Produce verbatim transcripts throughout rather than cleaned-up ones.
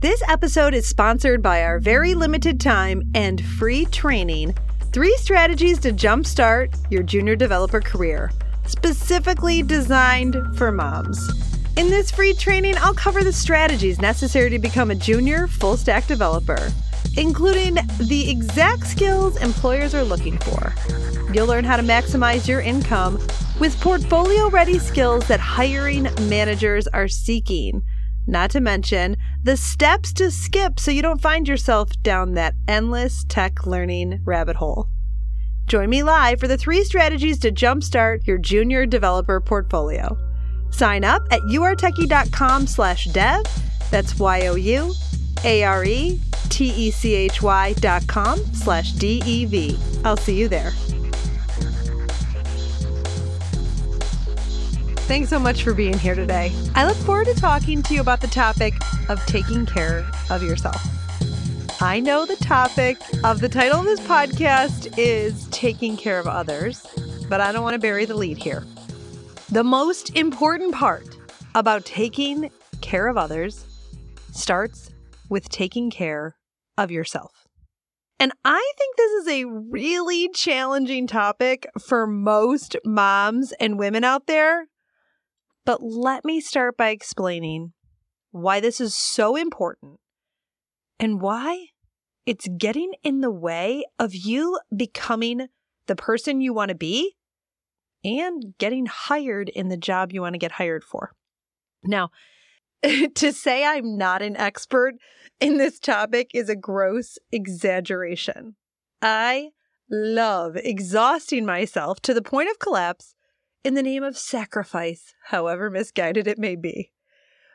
This episode is sponsored by our very limited time and free training, Three Strategies to Jumpstart Your Junior Developer Career, specifically designed for moms. In this free training, I'll cover the strategies necessary to become a junior full-stack developer, including the exact skills employers are looking for. You'll learn how to maximize your income with portfolio-ready skills that hiring managers are seeking. Not to mention the steps to skip so you don't find yourself down that endless tech learning rabbit hole. Join me live for the Three Strategies to Jumpstart Your Junior Developer Portfolio. Sign up at you are techie dot com slash dev. That's Y-O-U-A-R-E-T-E-C-H-Y dot com slash D-E-V. I'll see you there. Thanks so much for being here today. I look forward to talking to you about the topic of taking care of yourself. I know the topic of the title of this podcast is taking care of others, but I don't want to bury the lead here. The most important part about taking care of others starts with taking care of yourself. And I think this is a really challenging topic for most moms and women out there. But let me start by explaining why this is so important and why it's getting in the way of you becoming the person you want to be and getting hired in the job you want to get hired for. Now, to say I'm not an expert in this topic is a gross exaggeration. I love exhausting myself to the point of collapse in the name of sacrifice, however misguided it may be.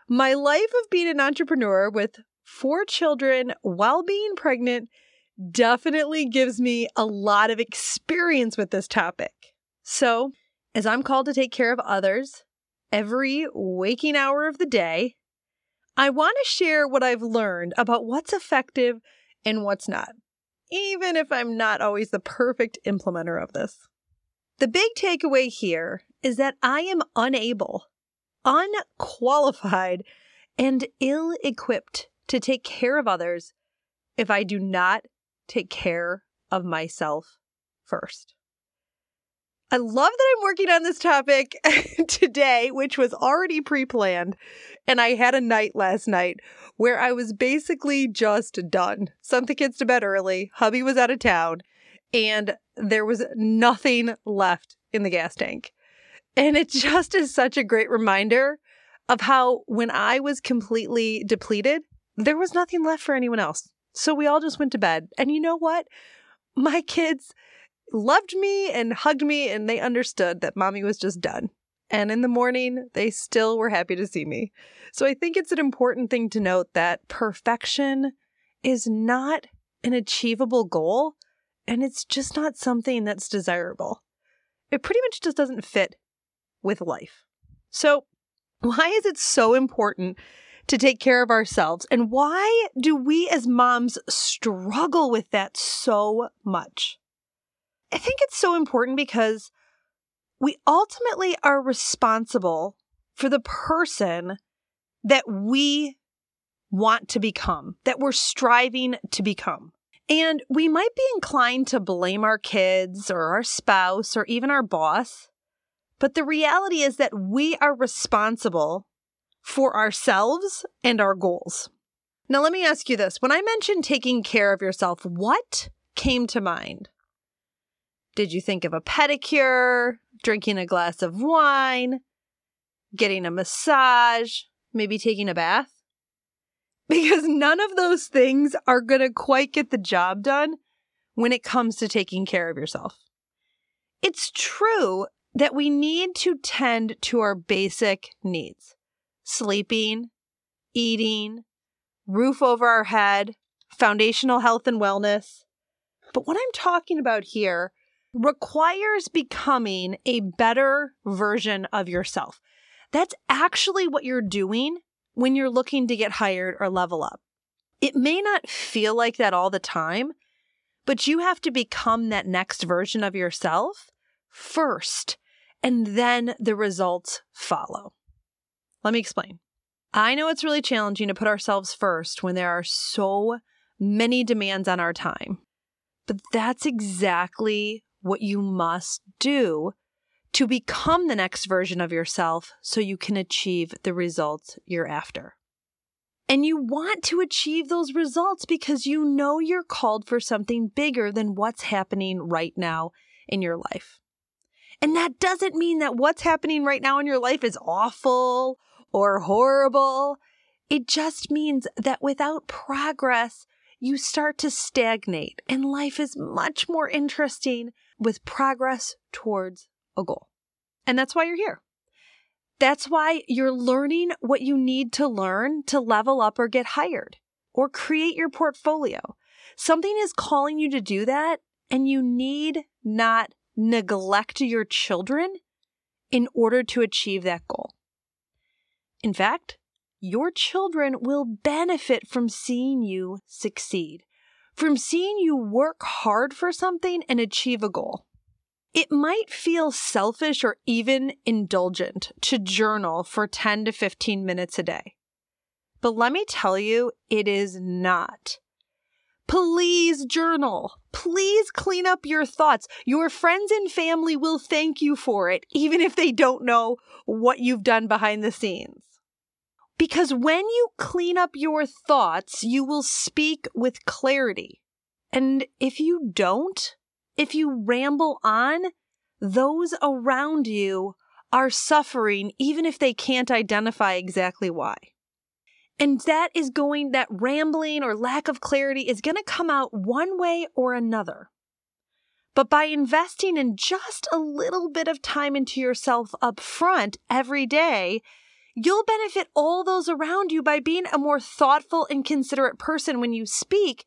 My life of being an entrepreneur with four children while being pregnant definitely gives me a lot of experience with this topic. So, as I'm called to take care of others every waking hour of the day, I want to share what I've learned about what's effective and what's not, even if I'm not always the perfect implementer of this. The big takeaway here is that I am unable, unqualified, and ill-equipped to take care of others if I do not take care of myself first. I love that I'm working on this topic today, which was already pre-planned, and I had a night last night where I was basically just done. Sent the kids to bed early, hubby was out of town, and there was nothing left in the gas tank. And it just is such a great reminder of how when I was completely depleted, there was nothing left for anyone else. So we all just went to bed. And you know what? My kids loved me and hugged me, and they understood that mommy was just done. And in the morning, they still were happy to see me. So I think it's an important thing to note that perfection is not an achievable goal. And it's just not something that's desirable. It pretty much just doesn't fit with life. So why is it so important to take care of ourselves? And why do we as moms struggle with that so much? I think it's so important because we ultimately are responsible for the person that we want to become, that we're striving to become. And we might be inclined to blame our kids or our spouse or even our boss, but the reality is that we are responsible for ourselves and our goals. Now, let me ask you this. When I mentioned taking care of yourself, what came to mind? Did you think of a pedicure, drinking a glass of wine, getting a massage, maybe taking a bath? Because none of those things are going to quite get the job done when it comes to taking care of yourself. It's true that we need to tend to our basic needs. Sleeping, eating, roof over our head, foundational health and wellness. But what I'm talking about here requires becoming a better version of yourself. That's actually what you're doing when you're looking to get hired or level up. It may not feel like that all the time, but you have to become that next version of yourself first, and then the results follow. Let me explain. I know it's really challenging to put ourselves first when there are so many demands on our time, but that's exactly what you must do to become the next version of yourself so you can achieve the results you're after. And you want to achieve those results because you know you're called for something bigger than what's happening right now in your life. And that doesn't mean that what's happening right now in your life is awful or horrible. It just means that without progress, you start to stagnate, and life is much more interesting with progress towards a goal. And that's why you're here. That's why you're learning what you need to learn to level up or get hired or create your portfolio. Something is calling you to do that, and you need not neglect your children in order to achieve that goal. In fact, your children will benefit from seeing you succeed, from seeing you work hard for something and achieve a goal. It might feel selfish or even indulgent to journal for ten to fifteen minutes a day, but let me tell you, it is not. Please journal. Please clean up your thoughts. Your friends and family will thank you for it, even if they don't know what you've done behind the scenes. Because when you clean up your thoughts, you will speak with clarity. And if you don't, if you ramble on, those around you are suffering, even if they can't identify exactly why. And that is going, that rambling or lack of clarity is going to come out one way or another. But by investing in just a little bit of time into yourself up front every day, you'll benefit all those around you by being a more thoughtful and considerate person when you speak.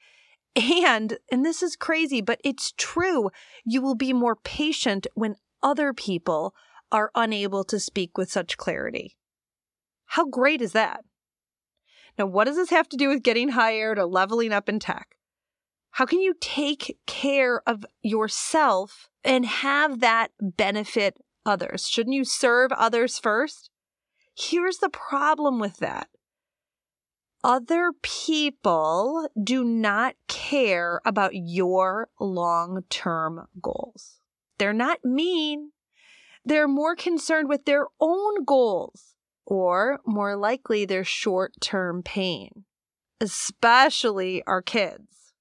And, and this is crazy, but it's true, you will be more patient when other people are unable to speak with such clarity. How great is that? Now, what does this have to do with getting hired or leveling up in tech? How can you take care of yourself and have that benefit others? Shouldn't you serve others first? Here's the problem with that. Other people do not care about your long-term goals. They're not mean. They're more concerned with their own goals, or more likely their short-term pain, especially our kids.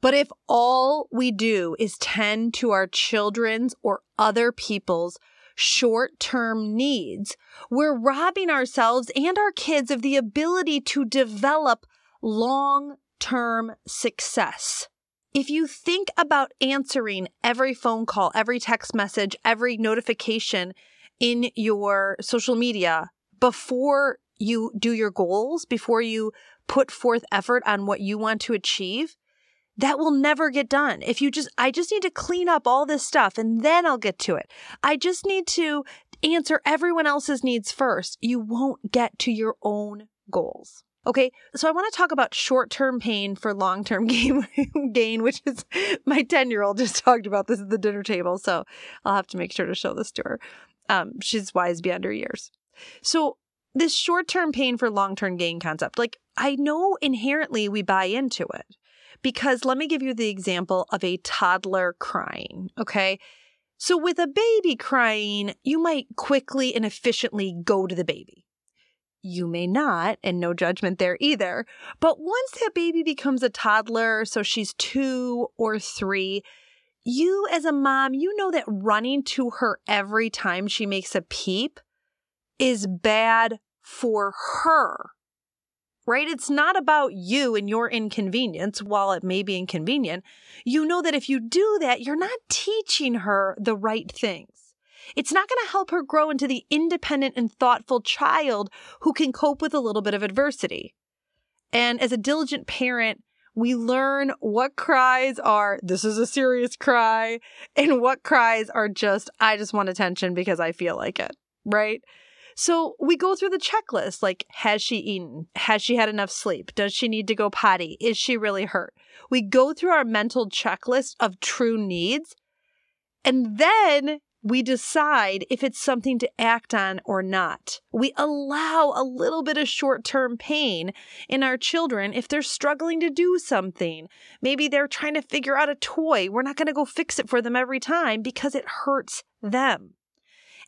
But if all we do is tend to our children's or other people's short-term needs, we're robbing ourselves and our kids of the ability to develop long-term success. If you think about answering every phone call, every text message, every notification in your social media before you do your goals, before you put forth effort on what you want to achieve, that will never get done. If you just, I just need to clean up all this stuff and then I'll get to it. I just need to answer everyone else's needs first. You won't get to your own goals. Okay, so I want to talk about short-term pain for long-term gain, gain, which is my ten-year-old just talked about this at the dinner table. So I'll have to make sure to show this to her. Um, she's wise beyond her years. So this short-term pain for long-term gain concept, like I know inherently we buy into it. Because let me give you the example of a toddler crying, okay? So with a baby crying, you might quickly and efficiently go to the baby. You may not, and no judgment there either. But once that baby becomes a toddler, so she's two or three, you as a mom, you know that running to her every time she makes a peep is bad for her. Right? It's not about you and your inconvenience, while it may be inconvenient. You know that if you do that, you're not teaching her the right things. It's not going to help her grow into the independent and thoughtful child who can cope with a little bit of adversity. And as a diligent parent, we learn what cries are, this is a serious cry, and what cries are just, I just want attention because I feel like it, right? So we go through the checklist, like, has she eaten? Has she had enough sleep? Does she need to go potty? Is she really hurt? We go through our mental checklist of true needs, and then we decide if it's something to act on or not. We allow a little bit of short-term pain in our children if they're struggling to do something. Maybe they're trying to figure out a toy. We're not going to go fix it for them every time because it hurts them.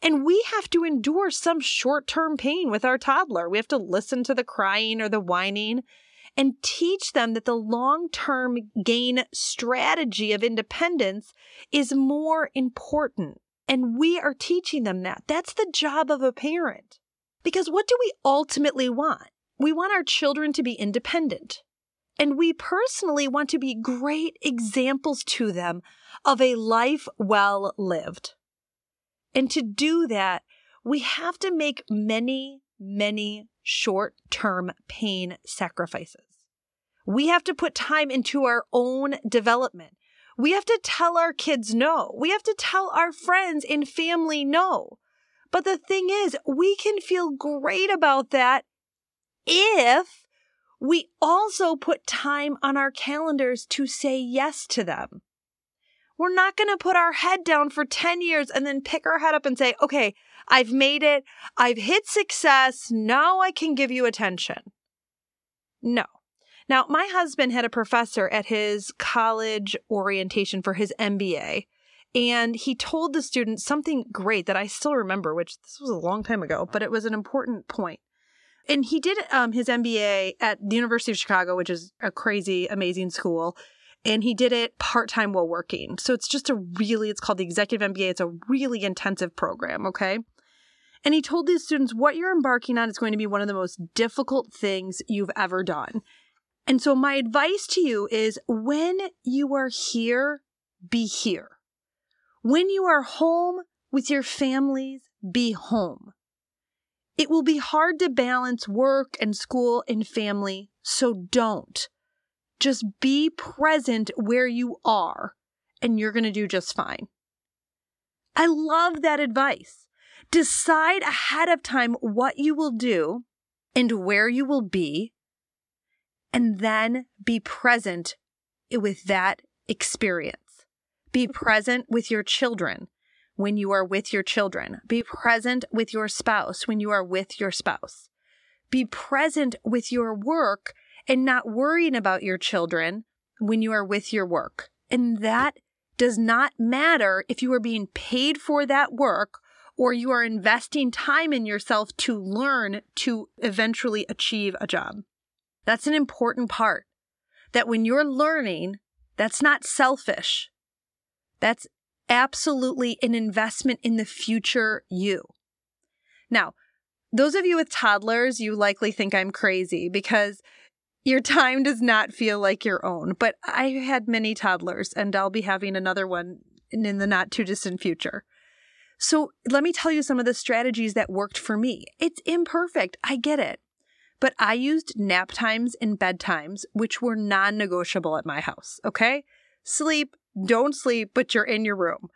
And we have to endure some short-term pain with our toddler. We have to listen to the crying or the whining and teach them that the long-term gain strategy of independence is more important. And we are teaching them that. That's the job of a parent. Because what do we ultimately want? We want our children to be independent. And we personally want to be great examples to them of a life well lived. And to do that, we have to make many, many short-term pain sacrifices. We have to put time into our own development. We have to tell our kids no. We have to tell our friends and family no. But the thing is, we can feel great about that if we also put time on our calendars to say yes to them. We're not going to put our head down for ten years and then pick our head up and say, okay, I've made it. I've hit success. Now I can give you attention. No. Now, my husband had a professor at his college orientation for his M B A, and he told the students something great that I still remember, which this was a long time ago, but it was an important point. And he did um, his M B A at the University of Chicago, which is a crazy, amazing school, and he did it part-time while working. So it's just a really, it's called the Executive M B A. It's a really intensive program, okay? And he told these students, what you're embarking on is going to be one of the most difficult things you've ever done. And so my advice to you is when you are here, be here. When you are home with your families, be home. It will be hard to balance work and school and family, so don't. Just be present where you are, and you're going to do just fine. I love that advice. Decide ahead of time what you will do and where you will be. And then be present with that experience. Be present with your children when you are with your children. Be present with your spouse when you are with your spouse. Be present with your work and not worrying about your children when you are with your work. And that does not matter if you are being paid for that work or you are investing time in yourself to learn to eventually achieve a job. That's an important part, that when you're learning, that's not selfish. That's absolutely an investment in the future you. Now, those of you with toddlers, you likely think I'm crazy because your time does not feel like your own. But I had many toddlers, and I'll be having another one in the not too distant future. So let me tell you some of the strategies that worked for me. It's imperfect. I get it. But I used nap times and bedtimes, which were non-negotiable at my house, okay? Sleep, don't sleep, but you're in your room.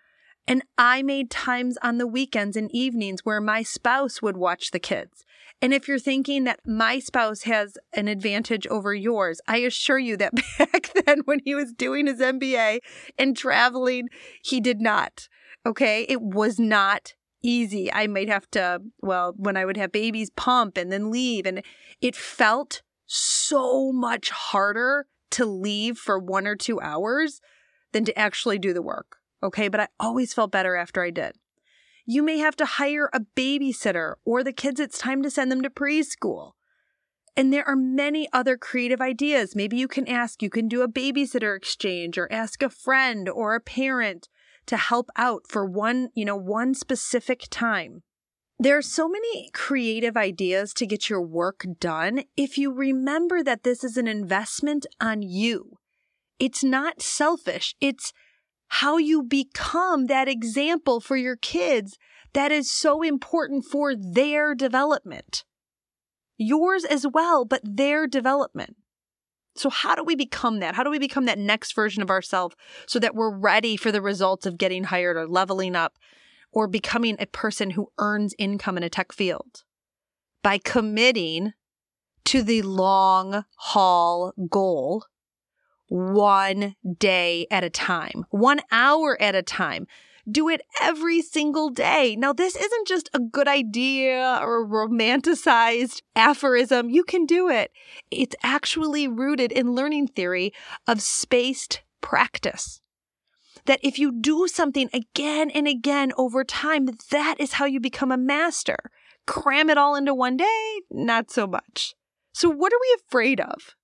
And I made times on the weekends and evenings where my spouse would watch the kids. And if you're thinking that my spouse has an advantage over yours, I assure you that back then when he was doing his M B A and traveling, he did not, okay? It was not easy. I might have to, well, when I would have babies, pump and then leave. And it felt so much harder to leave for one or two hours than to actually do the work. Okay. But I always felt better after I did. You may have to hire a babysitter or the kids, it's time to send them to preschool. And there are many other creative ideas. Maybe you can ask, you can do a babysitter exchange or ask a friend or a parent to help out for one, you know, one specific time. There are so many creative ideas to get your work done if you remember that this is an investment on you. It's not selfish. It's how you become that example for your kids that is so important for their development. Yours as well, but their development. So how do we become that? How do we become that next version of ourselves so that we're ready for the results of getting hired or leveling up or becoming a person who earns income in a tech field? By committing to the long haul goal, one day at a time, one hour at a time. Do it every single day. Now, this isn't just a good idea or a romanticized aphorism. You can do it. It's actually rooted in learning theory of spaced practice. That if you do something again and again over time, that is how you become a master. Cram it all into one day? Not so much. So what are we afraid of?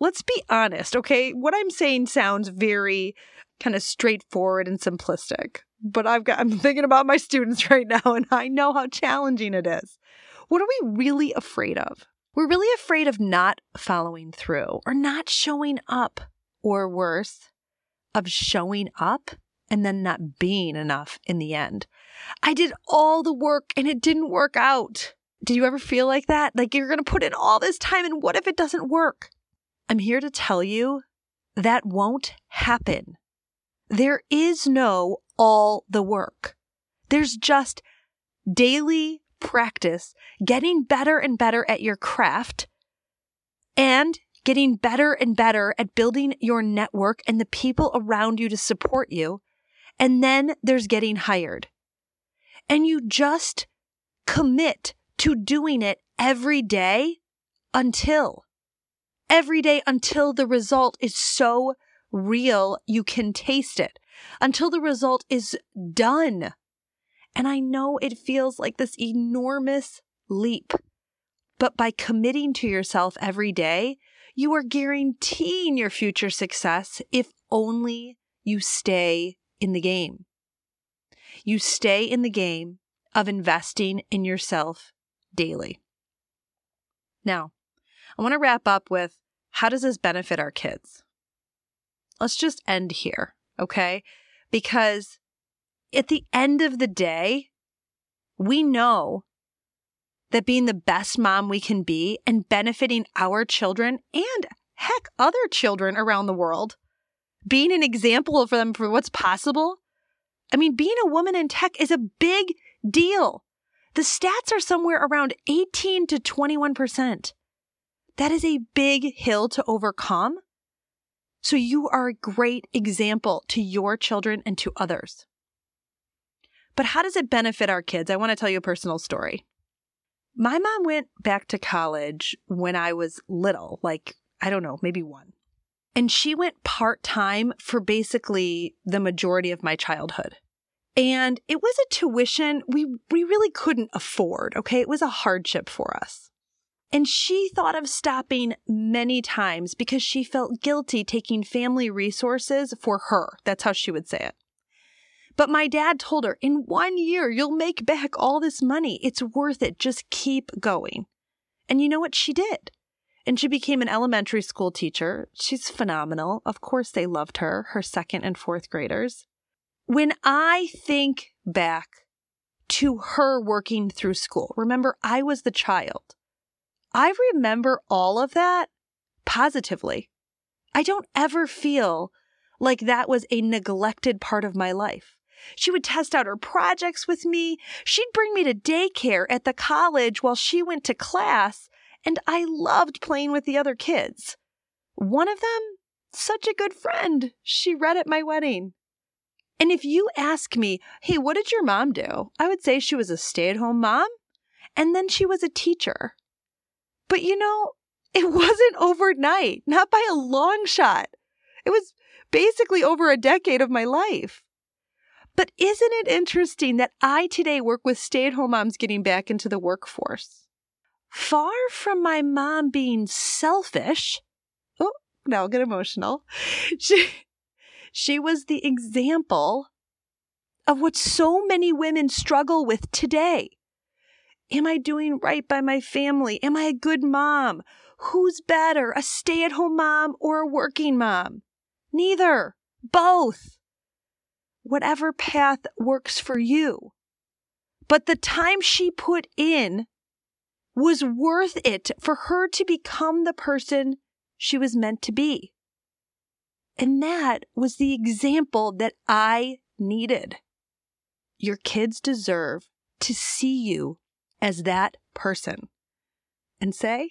Let's be honest, okay? What I'm saying sounds very kind of straightforward and simplistic. But I've got, I'm thinking about my students right now, and I know how challenging it is. What are we really afraid of? We're really afraid of not following through or not showing up, or worse, of showing up and then not being enough in the end. I did all the work and it didn't work out. Did you ever feel like that? Like you're going to put in all this time and what if it doesn't work? I'm here to tell you that won't happen. There is no all the work. There's just daily practice, getting better and better at your craft and getting better and better at building your network and the people around you to support you. And then there's getting hired. And you just commit to doing it every day until, every day until the result is so real, you can taste it, until the result is done. And I know it feels like this enormous leap, but by committing to yourself every day, you are guaranteeing your future success if only you stay in the game. You stay in the game of investing in yourself daily. Now, I want to wrap up with, how does this benefit our kids? Let's just end here, okay? Because at the end of the day, we know that being the best mom we can be and benefiting our children and, heck, other children around the world, being an example for them for what's possible. I mean, being a woman in tech is a big deal. The stats are somewhere around eighteen to twenty-one percent. That is a big hill to overcome. So you are a great example to your children and to others. But how does it benefit our kids? I want to tell you a personal story. My mom went back to college when I was little, like, I don't know, maybe one. And she went part-time for basically the majority of my childhood. And it was a tuition we, we really couldn't afford, okay? It was a hardship for us. And she thought of stopping many times because she felt guilty taking family resources for her. That's how she would say it. But my dad told her, in one year, you'll make back all this money. It's worth it. Just keep going. And you know what? She did. And she became an elementary school teacher. She's phenomenal. Of course, they loved her, her second and fourth graders. When I think back to her working through school, remember, I was the child. I remember all of that positively. I don't ever feel like that was a neglected part of my life. She would test out her projects with me. She'd bring me to daycare at the college while she went to class, and I loved playing with the other kids. One of them, such a good friend. She read at my wedding. And if you ask me, hey, what did your mom do? I would say she was a stay-at-home mom, and then she was a teacher. But, you know, it wasn't overnight, not by a long shot. It was basically over a decade of my life. But isn't it interesting that I today work with stay-at-home moms getting back into the workforce? Far from my mom being selfish, oh, now I'll get emotional, she, she was the example of what so many women struggle with today. Am I doing right by my family? Am I a good mom? Who's better, a stay-at-home mom or a working mom? Neither. Both. Whatever path works for you. But the time she put in was worth it for her to become the person she was meant to be. And that was the example that I needed. Your kids deserve to see you as that person and say,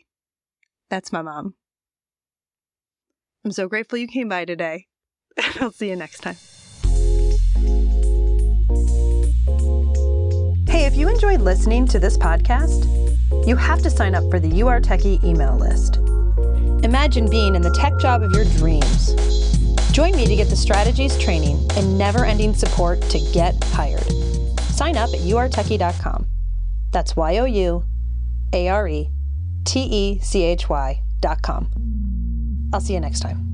that's my mom. I'm so grateful you came by today. I'll see you next time. Hey, if you enjoyed listening to this podcast, you have to sign up for the You Are Techie email list. Imagine being in the tech job of your dreams. Join me to get the strategies, training, and never-ending support to get hired. Sign up at You Are Techie dot com. That's Y O U A R E T E C H Y dot com. I'll see you next time.